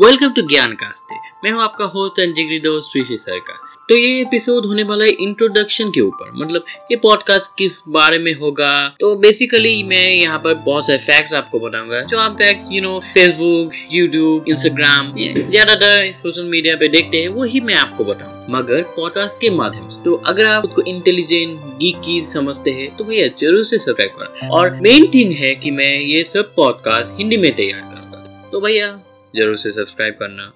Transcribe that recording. Welcome to ज्ञान कास्टे। मैं हूं आपका होस्ट एंड जिगरी दोस्त सर का। तो ये एपिसोड होने वाला है इंट्रोडक्शन के ऊपर, मतलब ये पॉडकास्ट किस बारे में होगा। तो बेसिकली मैं यहाँ पर बहुत सारे फैक्ट्स आपको बताऊंगा जो आप फैक्ट्स फेसबुक, यूट्यूब, इंस्टाग्राम, ज्यादातर सोशल मीडिया पे देखते हैं, वही मैं आपको बताऊं मगर पॉडकास्ट के माध्यम से। तो अगर आप खुद को इंटेलिजेंट गीकी समझते हैं तो भैया जरूर से सब्सक्राइब करना। और मेन थिंग है कि मैं ये सब पॉडकास्ट हिंदी में तैयार करूंगा, तो भैया जरूर से सब्सक्राइब करना।